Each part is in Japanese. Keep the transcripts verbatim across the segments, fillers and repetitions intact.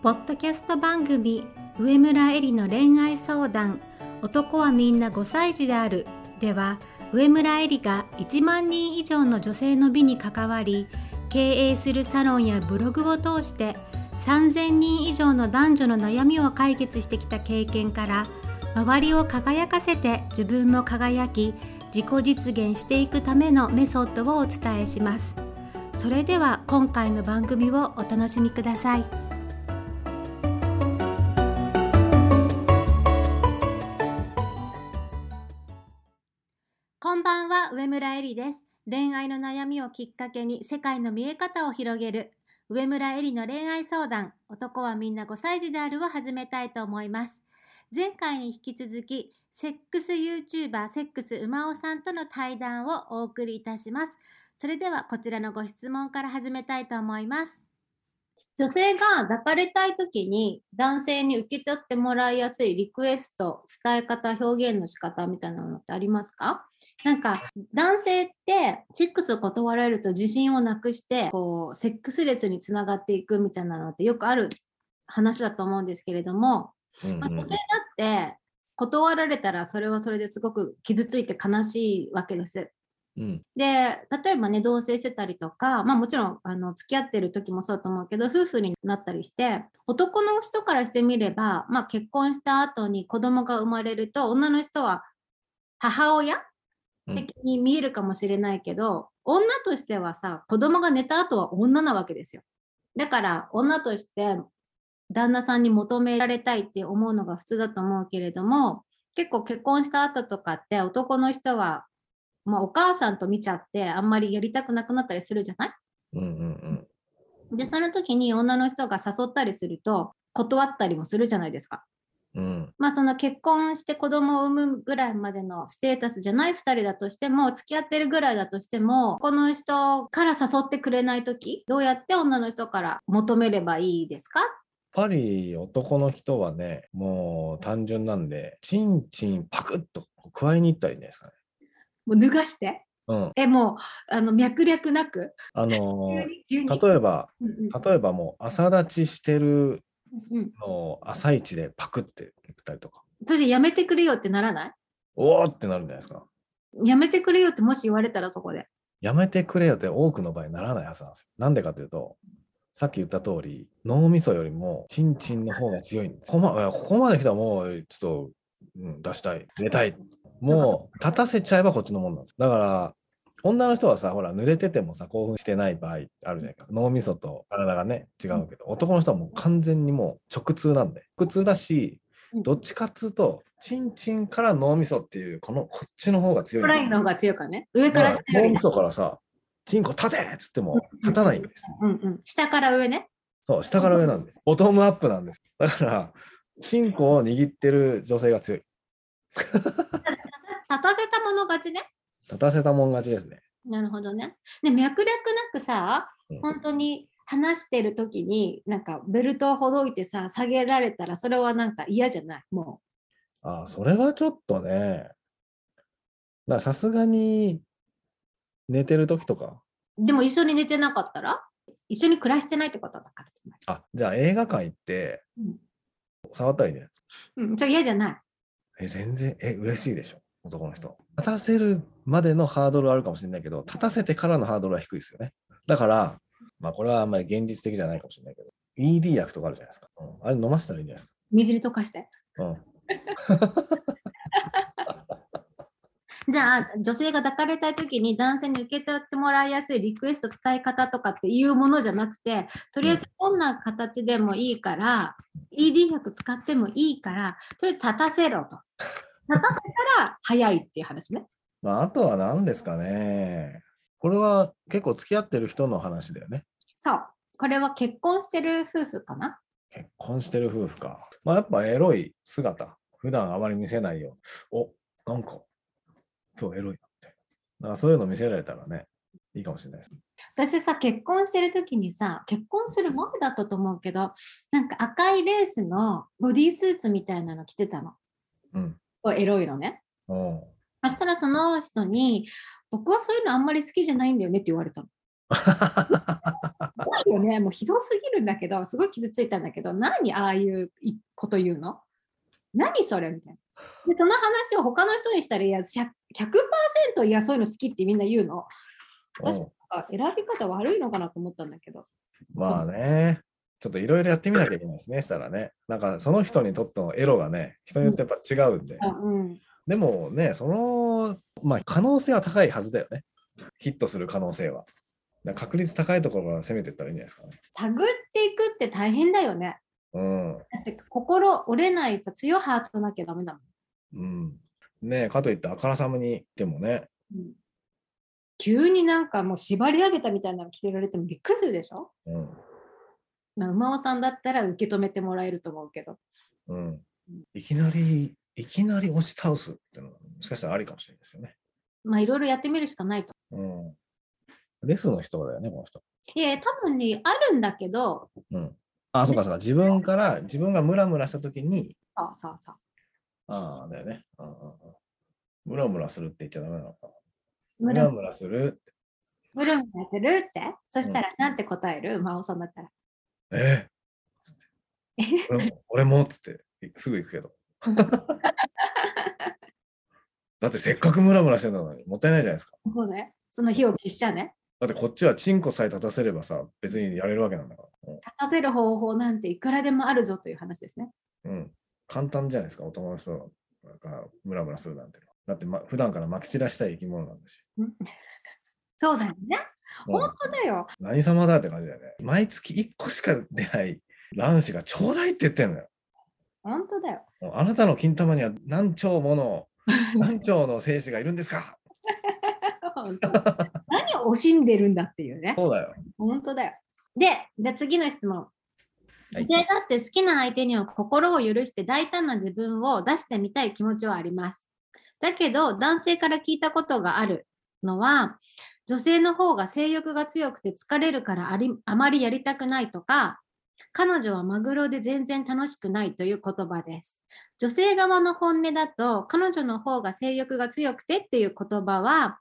ポッドキャスト番組上村えりの恋愛相談、男はみんなごさい児であるでは、上村えりがいちまんにん以上の女性の美に関わり、経営するサロンやブログを通してさんぜんにん以上の男女の悩みを解決してきた経験から、周りを輝かせて自分も輝き自己実現していくためのメソッドをお伝えします。それでは今回の番組をお楽しみください。こんばんは、上村えりです。恋愛の悩みをきっかけに世界の見え方を広げる上村えりの恋愛相談、男はみんなごさい児であるを始めたいと思います。前回に引き続きセックス YouTuber セックスうまおさんとの対談をお送りいたします。それではこちらのご質問から始めたいと思います。女性が抱かれたいときに男性に受け取ってもらいやすいリクエスト、伝え方、表現の仕方みたいなものってありますか？なんか男性ってセックスを断られると自信をなくしてこうセックスレスにつながっていくみたいなのってよくある話だと思うんですけれども、うんうんまあ、女性だって断られたらそれはそれですごく傷ついて悲しいわけです。うん、で例えばね、同棲してたりとか、まあ、もちろんあの付き合ってる時もそうだと思うけど、夫婦になったりして男の人からしてみれば、まあ、結婚した後に子供が生まれると女の人は母親的に見えるかもしれないけど、うん、女としてはさ、子供が寝た後は女なわけですよ。だから女として旦那さんに求められたいって思うのが普通だと思うけれども、結構結婚した後とかって男の人はまあ、お母さんと見ちゃってあんまりやりたくなくなったりするじゃない、うんうんうん、でその時に女の人が誘ったりすると断ったりもするじゃないですか、うんまあ、その結婚して子供を産むぐらいまでのステータスじゃないふたりだとしても、付き合ってるぐらいだとしても、この人から誘ってくれない時、どうやって女の人から求めればいいですか？やっぱり男の人はね、もう単純なんで、チンチンパクッと加えに行ったらいいんじゃないですかね。もう脱がして、うん、えもうあの脈略なく、あのー、急に例えば、うんうん、例えばもう朝立ちしてるの朝一でパクっていったりとか、それでやめてくれよってならない？おーってなるんじゃないですか。やめてくれよってもし言われたら、そこでやめてくれよって多くの場合ならないはずなんですよ。なんでかというと、さっき言った通り脳みそよりもチンチンの方が強いんです。ここま、ここまで来たらもうちょっと、うん、出したい、寝たい、もう立たせちゃえばこっちのもんなんです。だから女の人はさ、ほら濡れててもさ興奮してない場合あるじゃないか。脳みそと体がね違うけど、男の人はもう完全にもう直通なんで、直通だし、どっちかっつうとチンチンから脳みそっていうこのこっちの方が強い。フライの方が強いかね。上から下から脳みそからさ、チンコ立てっつっても立たないんです。うんうん。下から上ね。そう、下から上なんで、ボトムアップなんです。だからチンコを握ってる女性が強い。立たせたもの勝ちね。立たせたもん勝ちですね。なるほどね。で、脈略なくさ、うん、本当に話してる時になんかベルトをほどいてさ下げられたら、それはなんか嫌じゃない？もう。ああ、それはちょっとね。ださすがに寝てる時とか。でも一緒に寝てなかったら、一緒に暮らしてないってことだから。あ、じゃあ映画館行って、うん、触ったらいいね。うん、それ嫌じゃない？え、全然、え、嬉しいでしょ。男の人立たせるまでのハードルはあるかもしれないけど、立たせてからのハードルは低いですよね。だから、まあ、これはあんまり現実的じゃないかもしれないけど、 イーディー 薬とかあるじゃないですか、うん、あれ飲ませたらいいんじゃないですか。水に溶かして、うん、じゃあ女性が抱かれたい時に男性に受け取ってもらいやすいリクエスト、伝え方とかっていうものじゃなくて、とりあえずどんな形でもいいから、うん、イーディー 薬使ってもいいから、とりあえず立たせろと立たせたら早いっていう話ね。まあ、あとは何ですかね。これは結構付き合ってる人の話だよね。そう。これは結婚してる夫婦かな。結婚してる夫婦か。まあ、やっぱエロい姿。普段あまり見せないよ。お、なんか今日エロいなって。なんかそういうの見せられたらね、いいかもしれないです。私さ、結婚してる時にさ、結婚する前だったと思うけど、なんか赤いレースのボディースーツみたいなの着てたの。うん。エロいのね。うん。そしたらその人に、僕はそういうのあんまり好きじゃないんだよねって言われたの。いよね、もうひどすぎるんだけど、すごい傷ついたんだけど、何ああいうこと言うの、何それみたいな。でその話を他の人にしたら、いや ひゃくパーセント、 いやそういうの好きってみんな言うの。私なんか選び方悪いのかなと思ったんだけど。まあね、ちょっといろいろやってみなきゃいけないですね。したらね、なんかその人にとってのエロがね、人によってやっぱ違うんで、うんうん、でもね、その、まあ、可能性は高いはずだよね。ヒットする可能性は。だから確率高いところから攻めていったらいいんじゃないですかね。探っていくって大変だよね。うん、だって心折れないさ、強いハートなきゃダメだもん。うん、ねえ、かといってあからさまに言ってもね、うん。急になんかもう縛り上げたみたいなの着てられてもびっくりするでしょ。うん。まあ、馬尾さんだったら受け止めてもらえると思うけど。うん。いきなり、いきなり押し倒すっていうのは、もしかしたらありかもしれないですよね。まあ、いろいろやってみるしかないと。うん。レスの人だよね、この人。いや、多分ね、あるんだけど。うん。あ、そうかそうか。自分から、自分がムラムラしたときに。ああ、そうそう。ああ、だよね。ああ、ムラムラするって言っちゃダメなのか。ムラムラするって。ムラムラするって。そしたら、なんて答える、うん、馬尾さんだったら。ええー、俺も、 俺もっつってすぐ行くけどだってせっかくムラムラしてたのにもったいないじゃないですか。そうね、その火を消しちゃね。だってこっちはチンコさえ立たせればさ、別にやれるわけなんだから。立たせる方法なんていくらでもあるぞという話ですね。うん、簡単じゃないですか、男の人がムラムラするなんて。だって、ま、普段から撒き散らしたい生き物なんだしそうだよね、本当だよ。何様だって感じだよね。毎月いっこしか出ない卵子がちょうだいって言ってんだよ。本当だよ。あなたの金玉には何兆もの何兆の精子がいるんですか本当何を惜しんでるんだっていうね。そうだよ、本当だよ。で、じゃあ次の質問。女性だって好きな相手には心を許して大胆な自分を出してみたい気持ちはあります。だけど男性から聞いたことがあるのは、女性の方が性欲が強くて疲れるから あ, りあまりやりたくないとか、彼女はマグロで全然楽しくないという言葉です。女性側の本音だと、彼女の方が性欲が強くてっていう言葉は、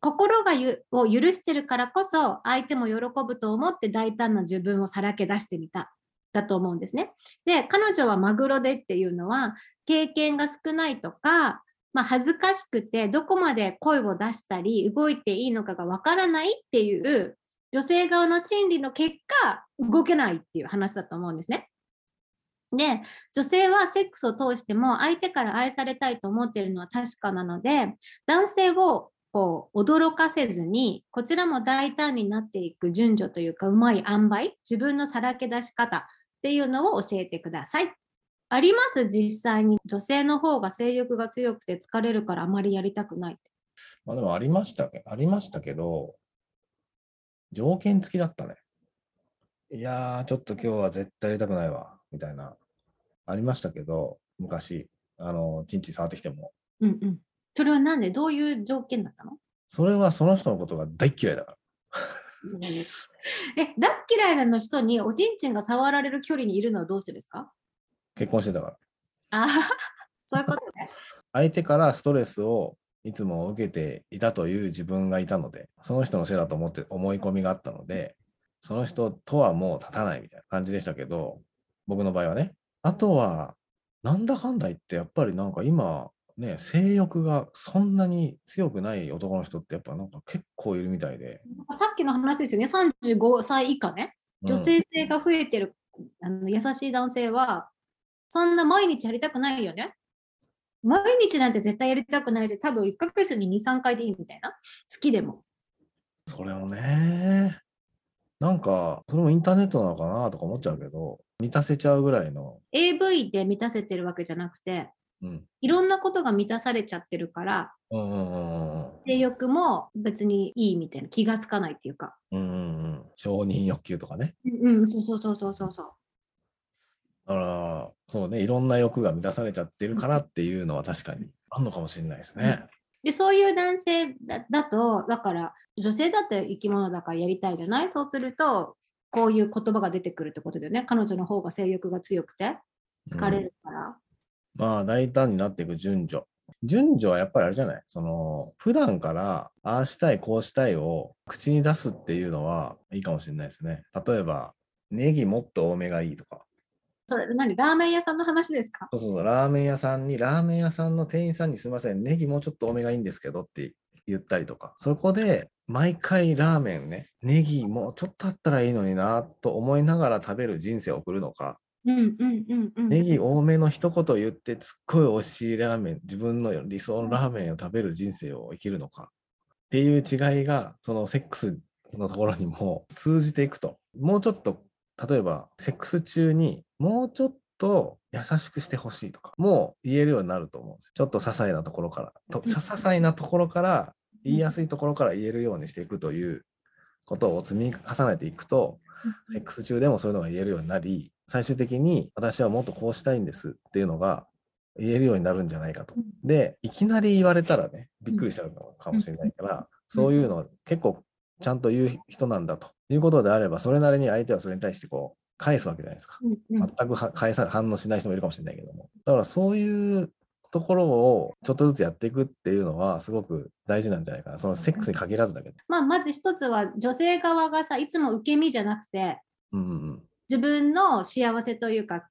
心がゆを許してるからこそ相手も喜ぶと思って大胆な自分をさらけ出してみただと思うんですね。で、彼女はマグロでっていうのは、経験が少ないとか、まあ、恥ずかしくてどこまで声を出したり動いていいのかがわからないっていう女性側の心理の結果、動けないっていう話だと思うんですね。で、女性はセックスを通しても相手から愛されたいと思っているのは確かなので、男性をこう驚かせずに、こちらも大胆になっていく順序というか、うまい塩梅、自分のさらけ出し方っていうのを教えてください。あります、実際に女性の方が性欲が強くて疲れるからあまりやりたくない。まあでもありましたありましたけど、条件付きだったね。いやーちょっと今日は絶対やりたくないわみたいな、ありましたけど昔、あのチンチン触ってきても。うんうん。それはなんで、どういう条件だったの？それはその人のことが大嫌いだから。え、大嫌いなの人におちんちんが触られる距離にいるのはどうしてですか？結婚してたから。ああ、そういうことね。相手からストレスをいつも受けていたという自分がいたので、その人のせいだと思って思い込みがあったので、その人とはもう立たないみたいな感じでしたけど、僕の場合はね。あとはなんだかんだ言って、やっぱりなんか今ね、性欲がそんなに強くない男の人ってやっぱなんか結構いるみたいで。さっきの話ですよね。さんじゅうごさい以下ね、女性性が増えてる、うん、あの優しい男性は。そんな毎日やりたくないよね。毎日なんて絶対やりたくないし、多分いっかげつにに、さんかいでいいみたいな。好きでも。それをね、なんかそれもインターネットなのかなとか思っちゃうけど、満たせちゃうぐらいの。エーブイ で満たせてるわけじゃなくて、うん、いろんなことが満たされちゃってるから、うんうんうん、性欲も別にいいみたいな、気がつかないっていうか。うんうんうん、承認欲求とかね。うんうん、そうそうそうそうそうそう。だからそうね、いろんな欲が満たされちゃってるからっていうのは確かにあるのかもしれないですね。で、そういう男性 だ, だとだから女性だって生き物だからやりたいじゃない。そうするとこういう言葉が出てくるってことだよね。彼女の方が性欲が強くて疲れるから、うん、まあ大胆になっていく順序順序はやっぱりあれじゃない、その普段からああしたいこうしたいを口に出すっていうのはいいかもしれないですね。例えばネギもっと多めがいいとか。それ何、ラーメン屋さんの話ですか？そうそうそう、ラーメン屋さんにラーメン屋さんの店員さんにすみませんネギもうちょっと多めがいいんですけどって言ったりとか、そこで毎回ラーメンね、ネギもうちょっとあったらいいのになと思いながら食べる人生を送るのか、うんうんうんうん、ネギ多めの一言言ってすっごい美味しいラーメン、自分の理想のラーメンを食べる人生を生きるのかっていう違いが、そのセックスのところにも通じていくと。もうちょっと例えばセックス中にもうちょっとと優しくしてほしいとかもう言えるようになると思うんですよ。ちょっと些細なところからと些細なところから言いやすいところから言えるようにしていくということを積み重ねていくと、セックス中でもそういうのが言えるようになり、最終的に私はもっとこうしたいんですっていうのが言えるようになるんじゃないかと。でいきなり言われたらね、びっくりしちゃうかもしれないから、そういうのを結構ちゃんと言う人なんだということであれば、それなりに相手はそれに対してこう返すわけじゃないですか。全く返さ反応しない人もいるかもしれないけども、だからそういうところをちょっとずつやっていくっていうのはすごく大事なんじゃないかな、そのセックスに限らずだけど、まあ、まず一つは女性側がさ、いつも受け身じゃなくて、うんうん、自分の幸せというか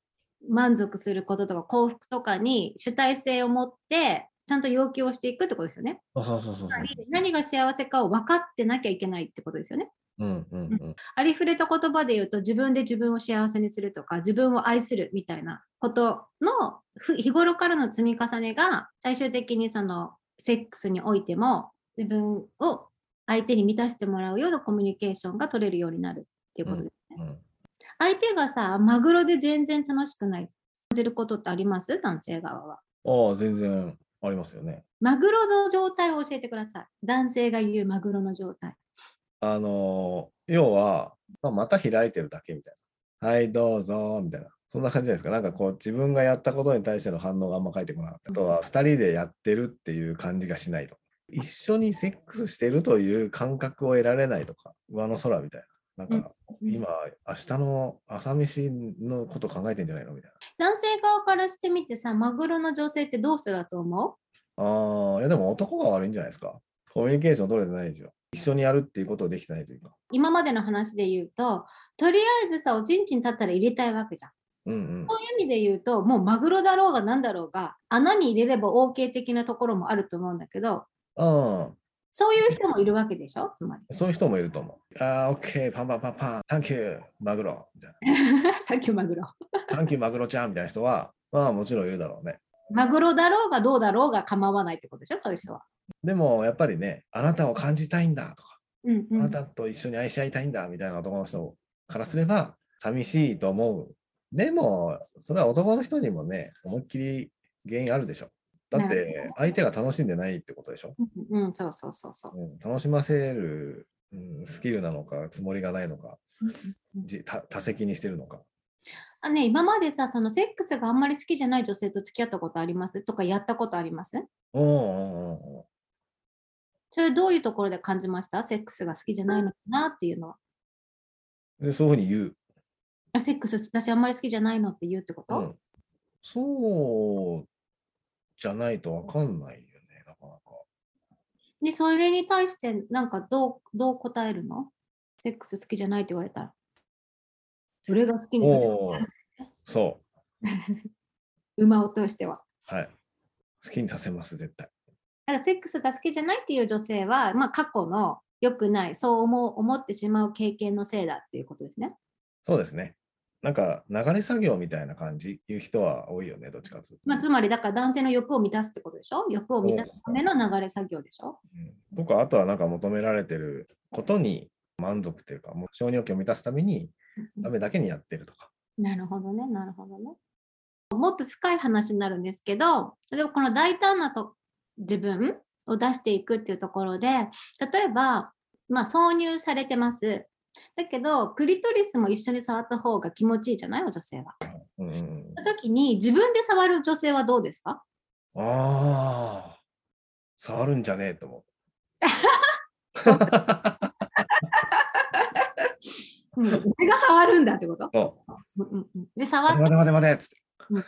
満足することとか幸福とかに主体性を持ってちゃんと要求をしていくってことですよね。そうそうそうそう、何が幸せかを分かってなきゃいけないってことですよね。うんうんうん、ありふれた言葉で言うと、自分で自分を幸せにするとか自分を愛するみたいなことの日頃からの積み重ねが、最終的にそのセックスにおいても自分を相手に満たしてもらうようなコミュニケーションが取れるようになるっていうことですね、うんうん、相手がさマグロで全然楽しくない感じることってあります？男性側は。ああ、全然ありますよね。マグロの状態を教えてください。男性が言うマグロの状態。あの要は、まあ、また開いてるだけみたいな、はいどうぞみたいな、そんな感じじゃないですか。なんかこう自分がやったことに対しての反応があんま返ってこなかった、うん、あとはふたりでやってるっていう感じがしないと、一緒にセックスしてるという感覚を得られないとか、上の空みたいな、なんか今、うん、明日の朝飯のこと考えてんじゃないのみたいな。男性側からしてみてさ、マグロの女性ってどうしてだと思う？ああ、いやでも男が悪いんじゃないですか。コミュニケーション取れてないでしょ。一緒にやるっていうことをできないというか。今までの話で言うと、とりあえずさ、おちんちん立ったら入れたいわけじゃん。うんうん、そういう意味で言うと、もうマグロだろうが何だろうが、穴に入れれば OK 的なところもあると思うんだけど、あ、そういう人もいるわけでしょ、つまり。そういう人もいると思う。あー、OK、パンパンパンパン、サンキュー、マグロ。みたいなサンキューマグロ。サンキューマグロちゃんみたいな人は、まあもちろんいるだろうね。マグロだろうがどうだろうが構わないってことでしょ、そういう人は。でもやっぱりね、あなたを感じたいんだとか、うんうん、あなたと一緒に愛し合いたいんだみたいな男の人からすれば寂しいと思う。でもそれは男の人にもね、思いっきり原因あるでしょ。だって相手が楽しんでないってことでしょ、うんうん、そうそうそうそう、うん、楽しませる、うん、スキルなのかつもりがないのか、じ、た、多責にしてるのか。あ、ね、今までさ、そのセックスがあんまり好きじゃない女性と付き合ったことありますとか、やったことあります？おーおーおー、それどういうところで感じました？セックスが好きじゃないのかなっていうのは。で、そういうふうに言う。セックス私あんまり好きじゃないのって言うってこと、うん、そうじゃないと分かんないよね、なかなか。で、それに対してなんかどう、どう答えるの？セックス好きじゃないって言われたら。俺が好きにさせる。そう。馬を通しては。はい。好きにさせます、絶対。なんかセックスが好きじゃないっていう女性は、まあ、過去の良くない、そう思う、思ってしまう経験のせいだっていうことですね。そうですね。なんか流れ作業みたいな感じいう人は多いよね、どっちかというと。まあ、つまりだから男性の欲を満たすってことでしょ。欲を満たすための流れ作業でしょ。とか、うん、あとはなんか求められてることに満足というか、もう承認欲を満たすためにためだけにやってるとか。なるほどね、なるほどね。もっと深い話になるんですけど、例えばこの大胆なと自分を出していくっていうところで、例えば、まあ、挿入されてますだけどクリトリスも一緒に触った方が気持ちいいじゃない、お女性は、うん、その時に自分で触る女性はどうですか？ああ、触るんじゃねえと思う。うん、俺が触るんだってこと？うんうんうん、で、触って、待て待て待てっつって、うん、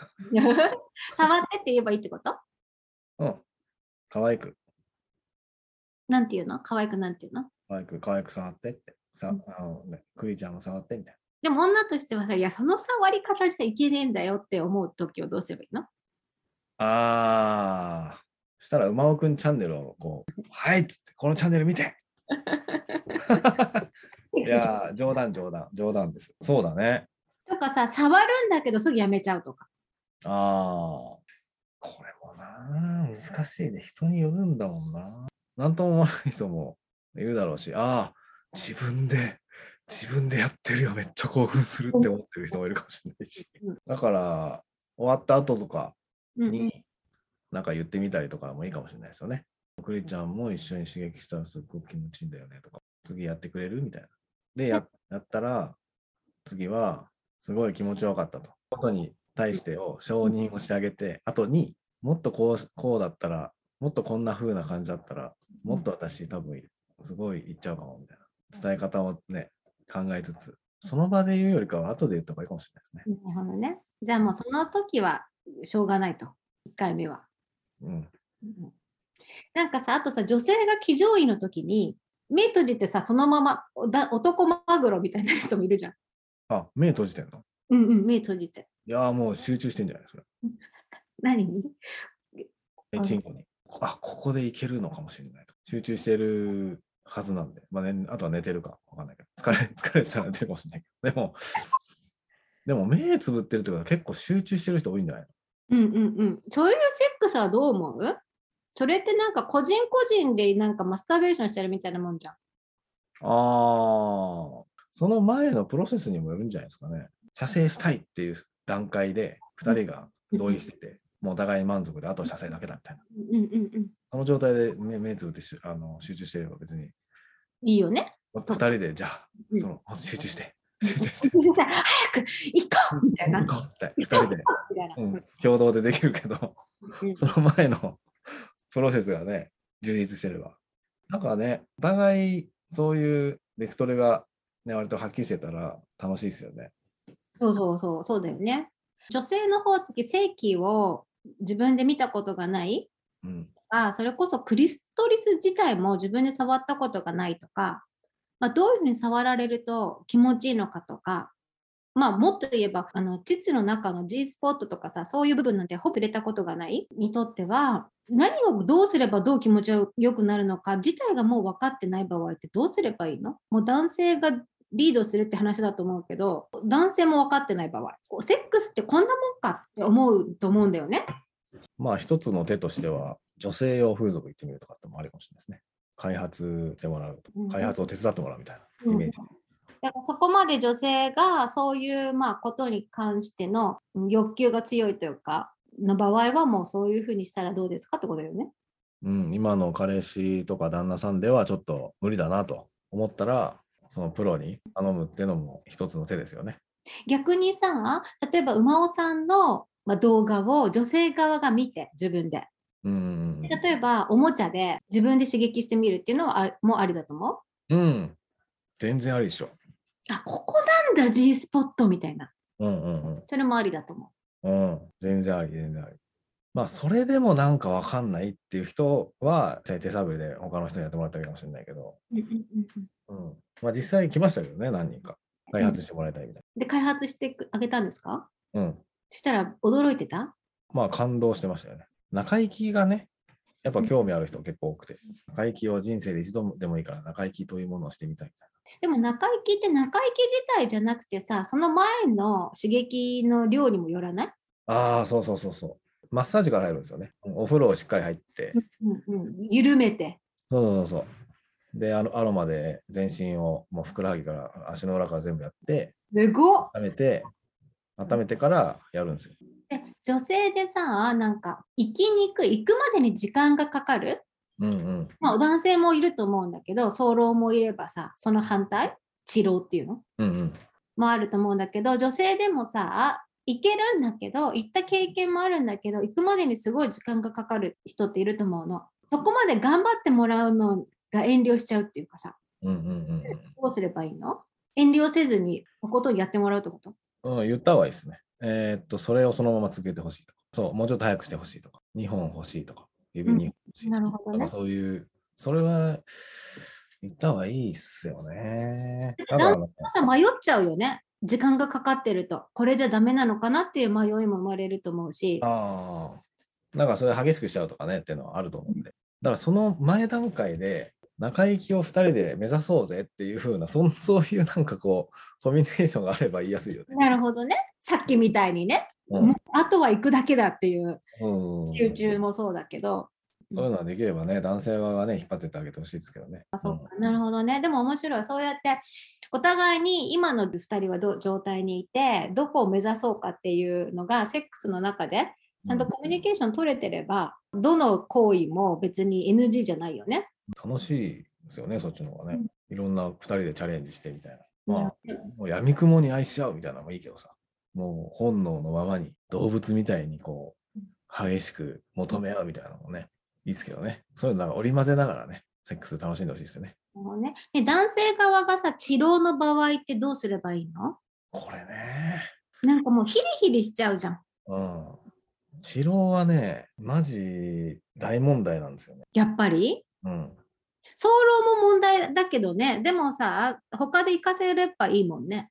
触ってって言えばいいってこと？うん。可愛く。なんていうの？可愛くなんていうの？可愛く、可愛く触ってって。さ、うん、あのね、クリちゃんも触ってみたいな。でも女としてはさ、いや、その触り方じゃいけねえんだよって思うときをどうすればいいの？ああ、そしたら馬尾くんチャンネルをこう、はいっつって、このチャンネル見ていや、冗談、冗談、冗談です。そうだね。とかさ、触るんだけどすぐやめちゃうとか。ああ、これもな、難しいね。人によるんだもんな。なんとも思わない人もいるだろうし、ああ、自分で。自分でやってるよ、めっちゃ興奮するって思ってる人もいるかもしれないし、うん、だから終わった後とかになんか言ってみたりとかもいいかもしれないですよね。クリちゃんも一緒に刺激したらすごく気持ちいいんだよねとか、次やってくれるみたいなで や, やったら次はすごい気持ちよかったとことに対してを承認をしてあげて、後にもっとこ う, こうだったら、もっとこんな風な感じだったら、もっと私多分すごいいっちゃうかもみたいな伝え方をね考えつつ、その場で言うよりかは後で言った方がいいかもしれないですね。なるほどね。じゃあもうその時はしょうがないと、いっかいめは。うん。うん、なんかさ、あとさ、女性が騎乗位の時に目閉じてさ、そのままだ男マグロみたいな人もいるじゃん。あ、目閉じてんの？うんうん、目閉じて。いやーもう集中してんじゃないですか。何に？え、チンコに。あ、ここでいけるのかもしれないと。集中してる。はずなんで、まあね、あとは寝てるかわかんないけど、疲れ疲れてたら寝てるかもしれないけど、でもでも目つぶってるってことは結構集中してる人多いんじゃないの？うんうんうん。そういうセックスはどう思う？それってなんか個人個人でなんかマスターベーションしてるみたいなもんじゃん。ああ、その前のプロセスにもよるんじゃないですかね。射精したいっていう段階でふたりが同意してて、もうお互い満足で、あと射精だけだみたいな。うんうんうん。この状態で、ね、目つぶってしあの集中していれば別にいいよね。ふたりでじゃあ、うん、その集中して集中して早く行こうみたいな、行こうみたいな、ふたりでうん、共同でできるけど、うん、その前のプロセスがね充実してれば、なんかねお互いそういうベクトルがね割とはっきりしてたら楽しいですよね。そうそうそうそうだよね。女性の方って性器を自分で見たことがない。うんああそれこそクリストリス自体も自分で触ったことがないとか、まあ、どういうふうに触られると気持ちいいのかとか、まあ、もっと言えばあの膣の中の G スポットとかさ、そういう部分なんてほぼ触れたことがないにとっては、何をどうすればどう気持ちよくなるのか自体がもう分かってない場合ってどうすればいいの？もう男性がリードするって話だと思うけど、男性も分かってない場合、セックスってこんなもんかって思うと思うんだよね。まあ一つの手としては女性用風俗行ってみるとかってもあるかもしれないですね。開発してもらう、開発を手伝ってもらうみたいなイメージ、うんうん、だからそこまで女性がそういうまあことに関しての欲求が強いというかの場合はもうそういうふうにしたらどうですかってことだよね。うん、今の彼氏とか旦那さんではちょっと無理だなと思ったらそのプロに頼むっていうのも一つの手ですよね。逆にさ、例えば馬尾さんの動画を女性側が見て自分で、うん、例えばおもちゃで自分で刺激してみるっていうのはもうありだと思う？うん、全然ありでしょ。あ、ここなんだ G スポットみたいな、うんうんうん、それもありだと思う、うん、全然あり全然あり。まあそれでもなんかわかんないっていう人は手探りで他の人にやってもらったらいいかもしれないけど、うんうんうんうん、まあ実際来ましたけどね、何人か開発してもらいたいみたいな、うん、で開発してあげたんですか？うん。したら驚いてた？まあ感動してましたよね。中行きがね、やっぱ興味ある人結構多くて、中行きを人生で一度でもいいから中行きというものをしてみたいみたいな。でも中行きって中行き自体じゃなくてさ、その前の刺激の量にもよらない？ああ、そうそうそうそう。マッサージから入るんですよね。お風呂をしっかり入って、うんうんうん、緩めて。そうそうそう。で、あのアロマで全身をもうふくらはぎから足の裏から全部やって、すごっ。温めて、温めてからやるんですよ。で女性でさ、なんか行きにくい、行くまでに時間がかかる、うんうんまあ、男性もいると思うんだけど、早漏もいればさ、その反対遅漏っていうの、うんうん、もあると思うんだけど、女性でもさ行けるんだけど、行った経験もあるんだけど、行くまでにすごい時間がかかる人っていると思うの。そこまで頑張ってもらうのが遠慮しちゃうっていうかさ、うんうんうん、どうすればいいの？遠慮せずにおことをやってもらうってこと？うん、言った方がいいですね。えー、っとそれをそのまま続けてほしいとか、そうもうちょっと早くしてほしいとか、にほん欲しいとか、指に、うん、なるほどね。そういうそれは言った方がいいっすよね。だからさ、迷っちゃうよね。時間がかかってるとこれじゃダメなのかなっていう迷いも生まれると思うし、ああ、なんかそれ激しくしちゃうとかねっていうのはあると思うんで、だからその前段階で中行きをふたりで目指そうぜっていう風な、そそういうなんかこうコミュニケーションがあれば言いやすいよね。なるほどね。さっきみたいにね、うん、あとは行くだけだっていう、うん、集中もそうだけど、そういうのはできればね、男性側はね引っ張ってってあげてほしいですけどね。あ、そうか、うん、なるほどね。でも面白い。そうやってお互いに今のふたりはど状態にいてどこを目指そうかっていうのがセックスの中でちゃんとコミュニケーション取れてれば、うん、どの行為も別に エヌジー じゃないよね。楽しいですよね、そっちの方がね、うん、いろんなふたりでチャレンジしてみたいな、まあ、もう闇雲に愛し合うみたいなのもいいけどさ、もう本能のままに動物みたいにこう激しく求め合うみたいなのもね、いいですけどね。そういうのなんか織り交ぜながらね、セックス楽しんでほしいですね。そうね。で、男性側がさ、治療の場合ってどうすればいいの？これね、なんかもうヒリヒリしちゃうじゃん。うん。治療はね、マジ大問題なんですよね。やっぱり？うん。早漏も問題だけどね。でもさ、他で行かせればいいもんね。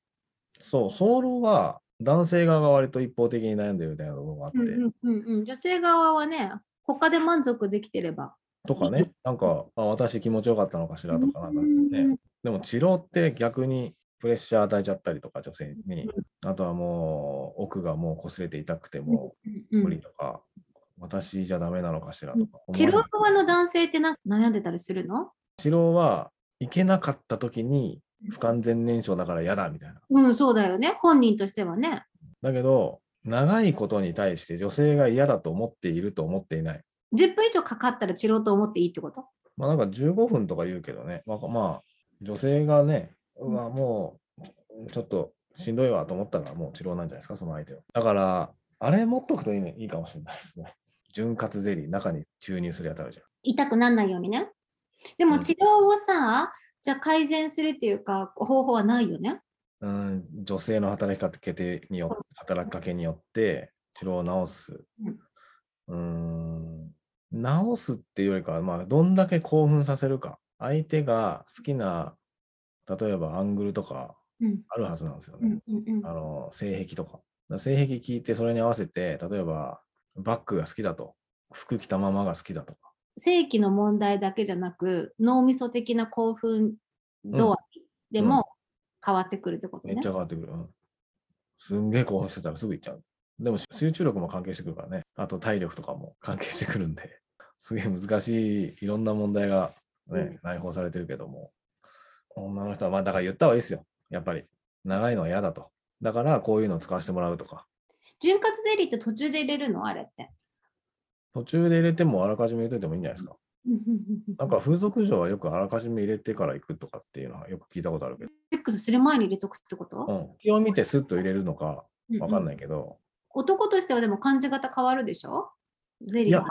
そう、早漏は男性側が割と一方的に悩んでるみたいなところがあって、うんうんうんうん、女性側はね、他で満足できてればとかね、なんかあ私気持ちよかったのかしらとかなんかね、うん、でも治療って逆にプレッシャー与えちゃったりとか女性に、あとはもう奥がもう擦れて痛くても無理とか、うん、私じゃダメなのかしらとか、うん、治療側の男性ってなんか悩んでたりするの？治療は行けなかった時に不完全燃焼だから嫌だみたいな、うん、そうだよね、本人としてはね。だけど長いことに対して女性が嫌だと思っていると思っていない。じゅっぷん以上かかったら治療と思っていいってこと？まあなんかじゅうごふんとか言うけどね、まあ、まあ女性がね、うわもうちょっとしんどいわと思ったらもう治療なんじゃないですか、その相手は。だからあれ持っとくといいね、いいかもしれないですね。潤滑ゼリー中に注入するやつあるじゃん。痛くならないようにね。でも治療をさ、うん、じゃあ改善するっていうか方法はないよね。うん、女性の働きかけによ、働きかけによって治療を治す、うん、うーん治すっていうよりかは、まあ、どんだけ興奮させるか、相手が好きな例えばアングルとかあるはずなんですよね、うんうんうん、あの性癖とか、 だから性癖聞いてそれに合わせて、例えばバッグが好きだと、服着たままが好きだとか、性器の問題だけじゃなく脳みそ的な興奮度合いでも、うんうん、変わってくるってことね。めっちゃ変わってくる、うん、すんげえ興奮してたらすぐ行っちゃう。でも集中力も関係してくるからね、あと体力とかも関係してくるんで、すげえ難しいいろんな問題が、ね、内包されてるけども、女の人はまあだから言った方がいいですよ、やっぱり長いのは嫌だと。だからこういうのを使わせてもらうとか。潤滑ゼリーって途中で入れるの？あれって途中で入れてもあらかじめ入れといてもいいんじゃないですか。なんか風俗嬢はよくあらかじめ入れてから行くとかっていうのはよく聞いたことあるけど、セックスする前に入れとくってこと？うん。気を見てスッと入れるのかわかんないけど、うんうん、男としてはでも感じ方変わるでしょ？ゼリーは。いや、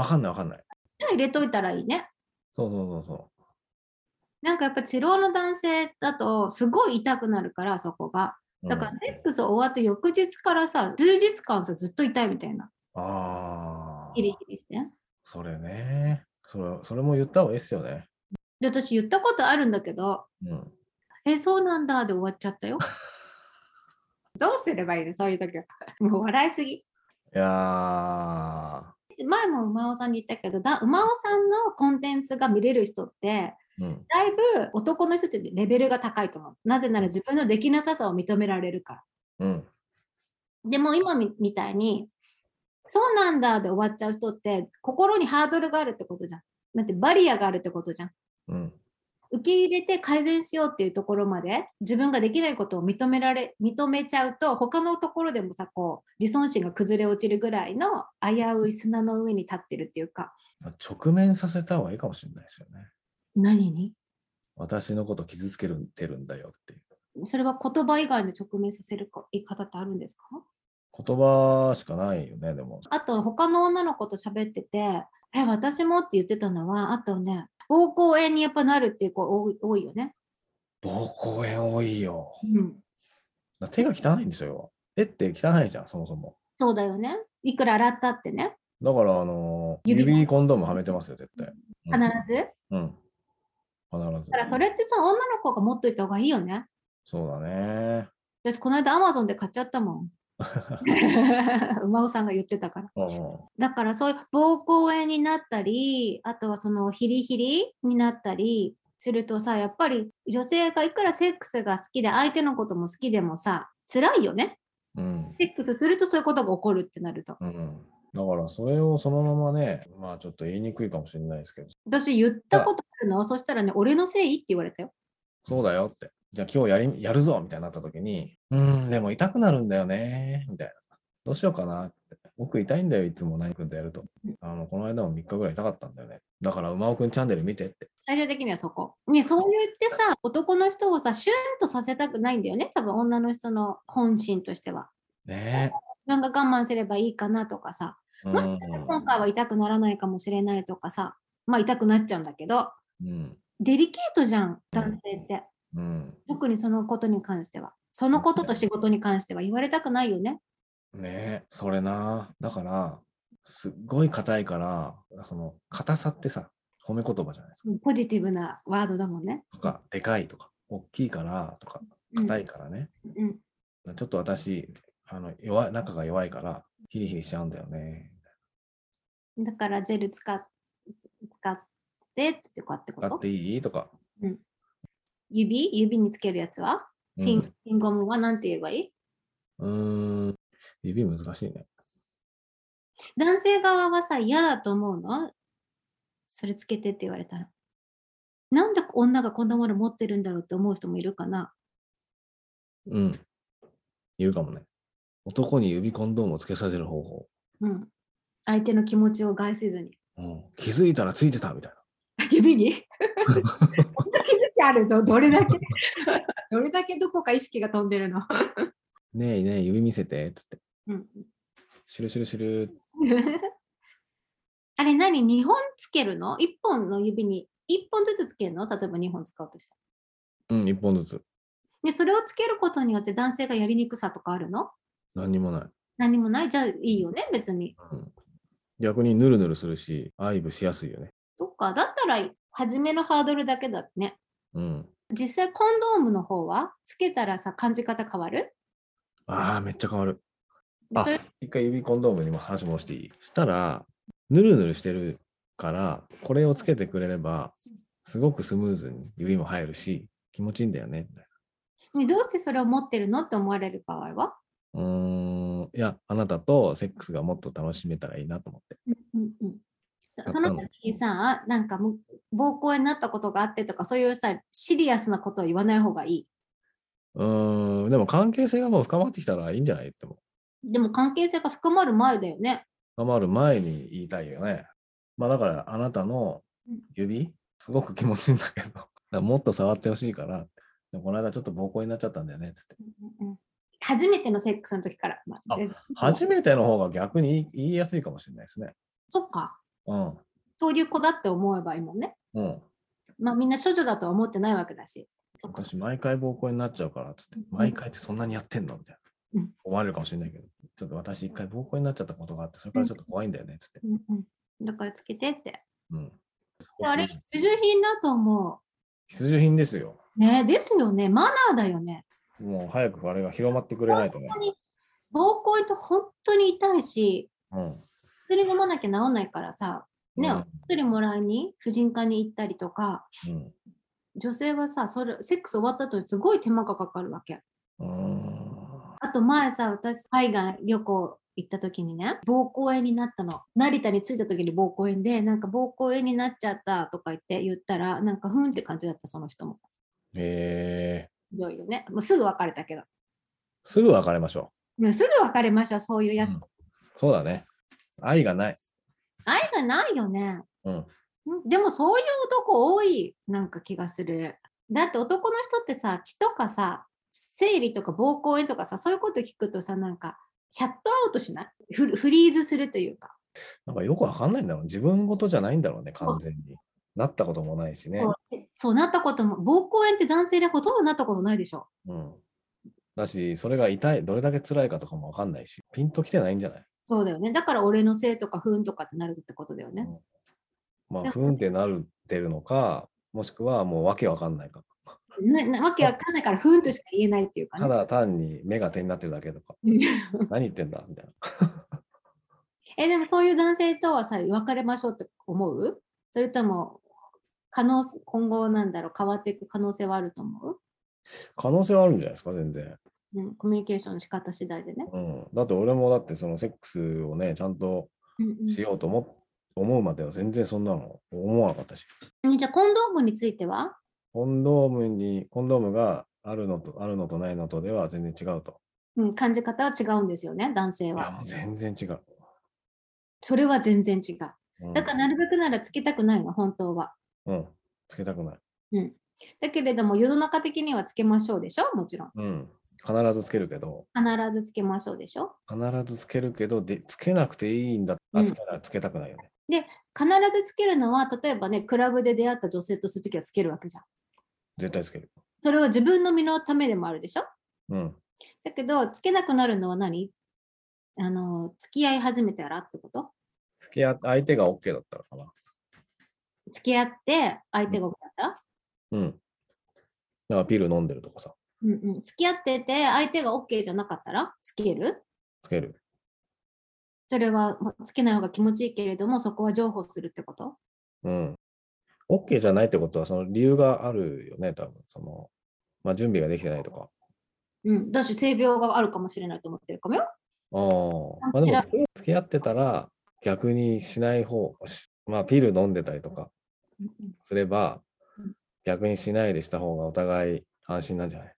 わかんないわかんない。じゃあ入れといたらいいね。そうそうそうそう。なんかやっぱ治療の男性だとすごい痛くなるからそこが。だからセックス終わって翌日からさ、数日間さずっと痛いみたいな。ああ。ヒリヒリして。それね、それ、それも言った方がいいですよね。で、私言ったことあるんだけど、うん、え、そうなんだで終わっちゃったよ。どうすればいいの？そういう時は。もう笑いすぎ。いやー。前も馬尾さんに言ったけど、だ馬尾さんのコンテンツが見れる人って、うん、だいぶ男の人ってレベルが高いと思う。なぜなら自分のできなささを認められるから。うん、でも今み、みたいに、そうなんだで終わっちゃう人って心にハードルがあるってことじゃん。だってバリアがあるってことじゃん、うん、受け入れて改善しようっていうところまで自分ができないことを認められ認めちゃうと、他のところでもさ、こう自尊心が崩れ落ちるぐらいの危うい砂の上に立ってるっていうか、直面させた方がいいかもしれないですよね。何に？私のこと傷つけてるんだよっていう。それは言葉以外で直面させる言い方ってあるんですか？言葉しかないよね。でもあと他の女の子と喋ってて、え私もって言ってたのは、あとね、膀胱炎にやっぱなるっていう子多い、多いよね。膀胱炎多いよ、うん、だ手が汚いんですよ。手って汚いじゃん、そもそも。そうだよね、いくら洗ったってね。だからあのーうん、指にコンドームはめてますよ絶対、うん、必ず、うん、必ず。だからそれってさ、女の子が持っといた方がいいよね。そうだね。私この間アマゾンで買っちゃったもん馬尾さんが言ってたから、うん、だからそういう膀胱炎になったり、あとはそのヒリヒリになったりするとさ、やっぱり女性がいくらセックスが好きで相手のことも好きでもさ、辛いよね、うん、セックスするとそういうことが起こるってなると、うんうん、だからそれをそのままね、まあちょっと言いにくいかもしれないですけど、私言ったことあるの、そしたらね、俺のせいって言われたよ。そうだよって、じゃあ今日やりやるぞみたいになった時に、うーんでも痛くなるんだよねみたいな、どうしようかなって、僕痛いんだよいつも何君とやると、あのこの間もみっかぐらい痛かったんだよね、だから馬尾くんチャンネル見てって。最終的にはそこね、そう言ってさ男の人をさシュンとさせたくないんだよね、多分女の人の本心としてはね。自分が我慢すればいいかなとかさ、もし今回は痛くならないかもしれないとかさ、まあ痛くなっちゃうんだけど、うん、デリケートじゃん男性って、うんうん、特にそのことに関しては、そのことと仕事に関しては言われたくないよね。ねえ、それな。だからすっごい硬いから、その硬さってさ褒め言葉じゃないですか、ポジティブなワードだもんね。とかでかいとか大きいからとか硬いからね、うんうん、ちょっと私あの弱い、中が弱いからヒリヒリしちゃうんだよね。だからジェル使っ、使ってってこうってこと使っていいとか、うん、指指につけるやつは、うん、ピンピンゴムは何て言えばいい？うーん、指難しいね。男性側はさ嫌だと思うの？それつけてって言われたら、なんで女がこんなもの持ってるんだろうって思う人もいるかな。うん、いるかもね。男に指コンドームをつけさせる方法。うん。相手の気持ちを害せずに。うん。気づいたらついてたみたいな。指に？あるぞ、どれだけどれだけどこか意識が飛んでるのねえねえ指見せてっつって、うん、シュルシュルシュルあれ何、にほんつけるの？いっぽんの指にいっぽんずつつけるの？例えばにほん使おうとしたら、うん、いっぽんずつで、それをつけることによって男性がやりにくさとかあるの？何にもない。何にもない。じゃあいいよね別に、うん、逆にヌルヌルするし愛撫しやすいよね。そっか、だったら初めのハードルだけだってね。うん、実際コンドームの方はつけたらさ感じ方変わる？ああめっちゃ変わる。あ、一回指コンドームにも話もしていい？したらヌルヌルしてるからこれをつけてくれればすごくスムーズに指も入るし気持ちいいんだよね。どうしてそれを持ってるのって思われる場合は？うーん、いやあなたとセックスがもっと楽しめたらいいなと思って。うんうんうん、その時にさ、なんかもう暴行になったことがあってとかそういうさシリアスなことは言わない方がいい。うーん、でも関係性がもう深まってきたらいいんじゃないっても。でも関係性が深まる前だよね。深まる前に言いたいよね。まあだからあなたの指、うん、すごく気持ちいいんだけど、もっと触ってほしいから。でもこの間ちょっと暴行になっちゃったんだよねっつって。うんうん、初めてのセックスの時から、まあ。初めての方が逆に言いやすいかもしれないですね。そっか。うん、そういう子だって思えばいいもんね、うん、まあみんな処女だとは思ってないわけだし、私毎回暴行になっちゃうからっつって、うん、毎回ってそんなにやってんのみたいな、うん、思われるかもしれないけど、ちょっと私一回暴行になっちゃったことがあって、それからちょっと怖いんだよねっつって、うんうんうん、だからつけてって、うん、あれ必需品だと思う。必需品ですよね。ですよね、マナーだよね。もう早くあれが広まってくれないとね。本当に暴行って本当に痛いし、うん、薬飲まなきゃ治んないからさ、ね、うん、お薬もらいに婦人科に行ったりとか、うん、女性はさそれセックス終わった後にすごい手間がかかるわけ。うん、あと前さ私海外旅行行った時にね、膀胱炎になったの。成田に着いた時に膀胱炎で、なんか膀胱炎になっちゃったとか言って言ったら、なんかふんって感じだった、その人も。へえ、ひどいよね。もうすぐ別れたけど。すぐ別れましょう。すぐ別れましょう、そういうやつ、うん、そうだね。愛がない。愛がないよね。うん。でもそういう男多いなんか気がする。だって男の人ってさ、血とかさ、生理とか膀胱炎とかさ、そういうこと聞くとさ、なんかシャットアウトしない？フリーズするというか。なんかよくわかんないんだろう。自分事じゃないんだろうね、完全に。なったこともないしね。そう、そうなったことも、膀胱炎って男性でほとんどなったことないでしょ。うん。だし、それが痛い、どれだけ辛いかとかもわかんないし、ピンときてないんじゃない？そうだよね。だから俺のせいとか不運とかってなるってことだよね。うん、まあ不運ってなるってるのか、もしくはもうわけわかんないか。わけわかんないから不運としか言えないっていうか、ね、ただ単に目が手になってるだけとか何言ってんだみたいなえでもそういう男性とはさ別れましょうって思う？それとも可能今後なんだろう変わっていく可能性はあると思う？可能性はあるんじゃないですか全然、うん、コミュニケーションの仕方次第でね、うん、だって俺もだってそのセックスをねちゃんとしようと 思,、うんうん、思うまでは全然そんなの思わなかったし。じゃあコンドームについてはコンドームに、コンドームがあるのと、あるのとないのとでは全然違うと。うん、感じ方は違うんですよね、男性は。いや、もう全然違う。それは全然違う。うん、だからなるべくならつけたくないの、本当は。うん、つけたくない。うん。だけれども、世の中的にはつけましょうでしょ、もちろん。うん、必ずつけるけど。必ずつけましょうでしょ。必ずつけるけど、でつけなくていいんだったら、うん、つけたくないよね。で、必ずつけるのは、例えばね、クラブで出会った女性とするときはつけるわけじゃん。絶対つける。それは自分の身のためでもあるでしょ。うん。だけどつけなくなるのは何？あの付き合い始めたらってこと？付き合って相手が OK だったらかな。付き合って相手が OK だったら？うん。うん、なんかビール飲んでるとかさ。うんうん。付き合ってて相手が OK じゃなかったらつける？つける。それはつけない方が気持ちいいけれどもそこは譲歩するってこと？うん。OK じゃないってことはその理由があるよね多分その、まあ、準備ができてないとか、うん、だし性病があるかもしれないと思ってるかもよ。あ、まあ、でも付き合ってたら逆にしない方、まあ、ピル飲んでたりとかすれば逆にしないでした方がお互い安心なんじゃない？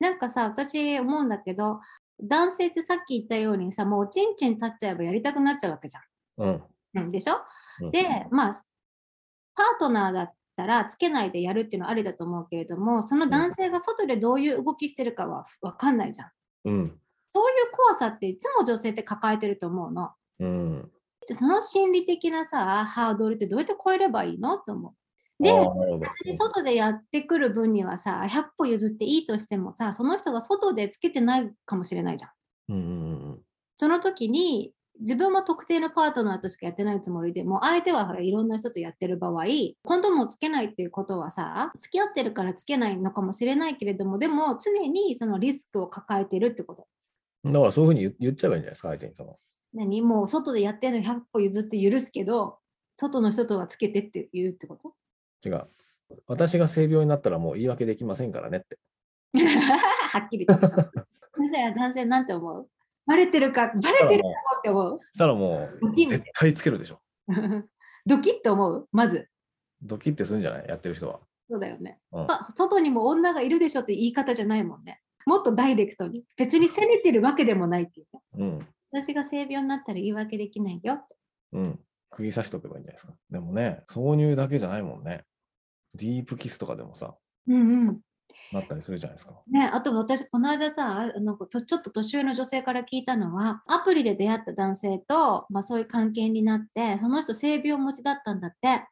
なんかさ私思うんだけど男性ってさっき言ったようにさもうおちんちん立っちゃえばやりたくなっちゃうわけじゃん、うんうん、でしょ、うん、でまあパートナーだったらつけないでやるっていうのはありだと思うけれどもその男性が外でどういう動きしてるかは分かんないじゃん、うん、そういう怖さっていつも女性って抱えてると思うの、うん、その心理的なさハードルってどうやって超えればいいのと思うで、別に外でやってくる分にはさひゃく歩譲っていいとしてもさその人が外でつけてないかもしれないじゃん、うん、その時に自分も特定のパートナーとしかやってないつもりでも相手はいろんな人とやってる場合コンドームをつけないっていうことはさ付き合ってるからつけないのかもしれないけれどもでも常にそのリスクを抱えてるってことだからそういうふうに 言, 言っちゃえばいいんじゃないですか相手に。何もう外でやってるのひゃく歩譲って許すけど外の人とはつけてって言うってこと？違う、私が性病になったらもう言い訳できませんからねってはっきりと男性なんて思う？バレてるか、バレてるかって思う。したらもう絶対つけるでしょ。ドキッと思う。まずドキッてするんじゃない？やってる人は。そうだよね、うん、外にも女がいるでしょって言い方じゃないもんね。もっとダイレクトに別に責めてるわけでもないっていう、うん、私が性病になったら言い訳できないよって、うん、釘刺しとけばいいんじゃないですか。でもね挿入だけじゃないもんね。ディープキスとかでもさ、うんうん、なったりするじゃないですか、ね。あと私この間さなんかちょっと年上の女性から聞いたのはアプリで出会った男性と、まあ、そういう関係になってその人性病持ちだったんだって。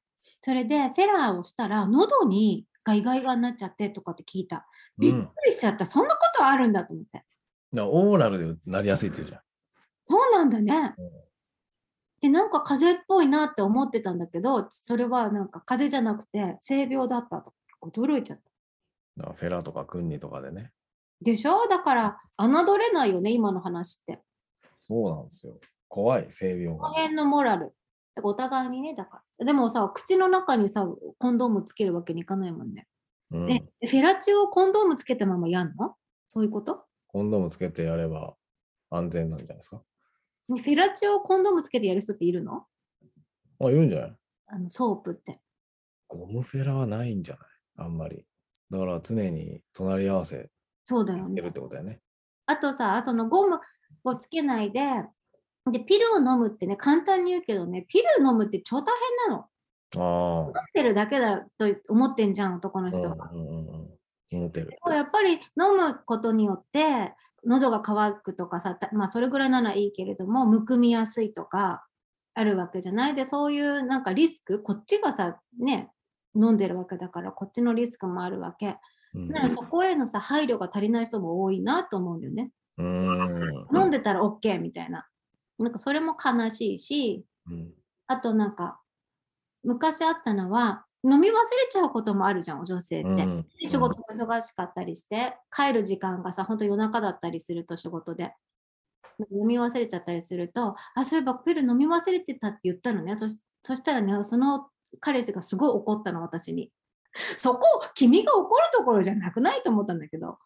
それでフェラーをしたら喉にガイガイガになっちゃってとかって聞いた。びっくりしちゃった、うん、そんなことあるんだと思って。だオーラルでなりやすいっていうじゃん。そうなんだね、うん。でなんか風邪っぽいなって思ってたんだけどそれはなんか風邪じゃなくて性病だったと驚いちゃった。フェラとかクンニとかでね。でしょ。だから侮れないよね今の話って。そうなんですよ。怖い性病が。この辺のモラル。お互いにねだから。でもさ口の中にさコンドームつけるわけにいかないもんね。うん、でフェラチオをコンドームつけたままやんの？そういうこと？コンドームつけてやれば安全なんじゃないですか。フェラチオをコンドームつけてやる人っているの？あ、いるんじゃない？あのソープって。ゴムフェラはないんじゃない？あんまり。だから常に隣り合わせしてるってことだよね。あとさそのゴムをつけないででピルを飲むってね簡単に言うけどねピル飲むって超大変なの。ああ、飲んでるだけだと思ってんじゃん男の人は、うんうんうん、思ってる。やっぱり飲むことによって喉が渇くとかさ、まあ、それぐらいならいいけれどもむくみやすいとかあるわけじゃない。でそういうなんかリスクこっちがさね飲んでるわけだからこっちのリスクもあるわけ、うん、だからそこへのさ配慮が足りない人も多いなと思うんだよね。うん、飲んでたら OK みたいななんかそれも悲しいし、うん、あとなんか昔あったのは飲み忘れちゃうこともあるじゃん女性って、うん、仕事が忙しかったりして帰る時間がさ本当夜中だったりすると仕事で飲み忘れちゃったりすると、あ、そういえばピル飲み忘れてたって言ったのね。そし、そしたらね、その彼氏がすごい怒ったの、私に。そこ、君が怒るところじゃなくないと思ったんだけど、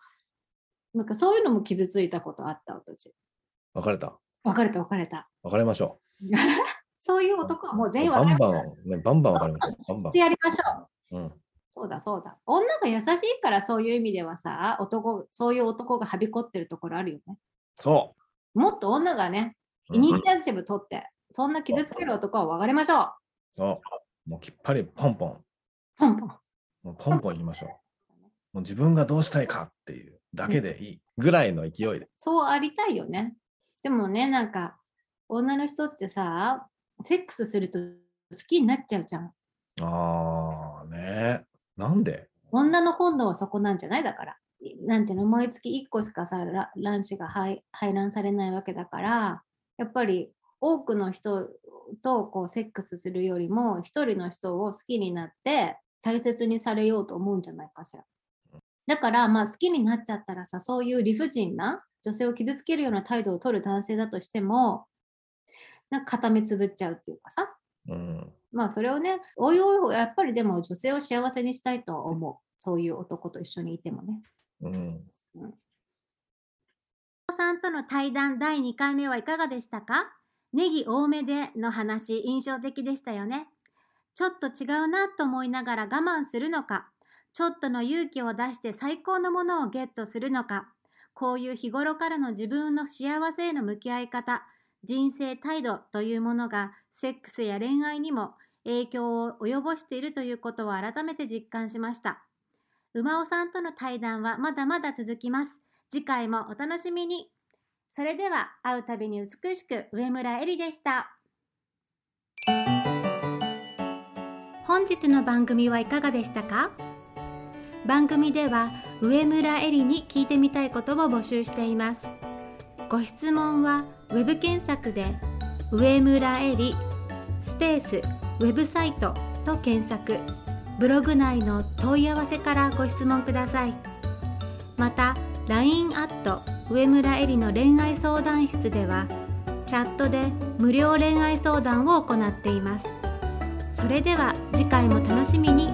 なんかそういうのも傷ついたことあった、私。別れた。別れた、別れた。別れましょう。そういう男はもう全員別れましょう。バンバン、ね、バンバン別れましょう。バンバン。ってやりましょう。うん。そうだ、そうだ。女が優しいから、そういう意味ではさ、男、そういう男がはびこってるところあるよね。そう。もっと女がね、イニシアチブ取って、うん、そんな傷つける男は別れましょう。そう、もうきっぱりポンポン。ポンポン。もうポンポン言いましょう。もう自分がどうしたいかっていうだけでいいぐらいの勢いで。そうありたいよね。でもね、なんか女の人ってさ、セックスすると好きになっちゃうじゃん。あーね。なんで？女の本能はそこなんじゃない？だから。なんていうの、毎月いっこしかさ卵子が排卵されないわけだから、やっぱり多くの人とこうセックスするよりも一人の人を好きになって大切にされようと思うんじゃないかしら。だからまあ好きになっちゃったらさ、そういう理不尽な女性を傷つけるような態度を取る男性だとしても、なんか固めつぶっちゃうっていうかさ、うん、まあそれをね、おいおいやっぱりでも女性を幸せにしたいと思う、そういう男と一緒にいてもね。うんうん、さんとの対談だいにかいめはいかがでしたか？ネギ多めでの話印象的でしたよね。ちょっと違うなと思いながら我慢するのか、ちょっとの勇気を出して最高のものをゲットするのか、こういう日頃からの自分の幸せへの向き合い方、人生態度というものがセックスや恋愛にも影響を及ぼしているということを改めて実感しました。馬尾さんとの対談はまだまだ続きます。次回もお楽しみに。それでは会うたびに美しく、上村えりでした。本日の番組はいかがでしたか？番組では上村えりに聞いてみたいことを募集しています。ご質問はウェブ検索で上村えりスペースウェブサイトと検索。ブログ内の問い合わせからご質問ください。また、ライン アット上村えりの恋愛相談室では、チャットで無料恋愛相談を行っています。それでは次回も楽しみに。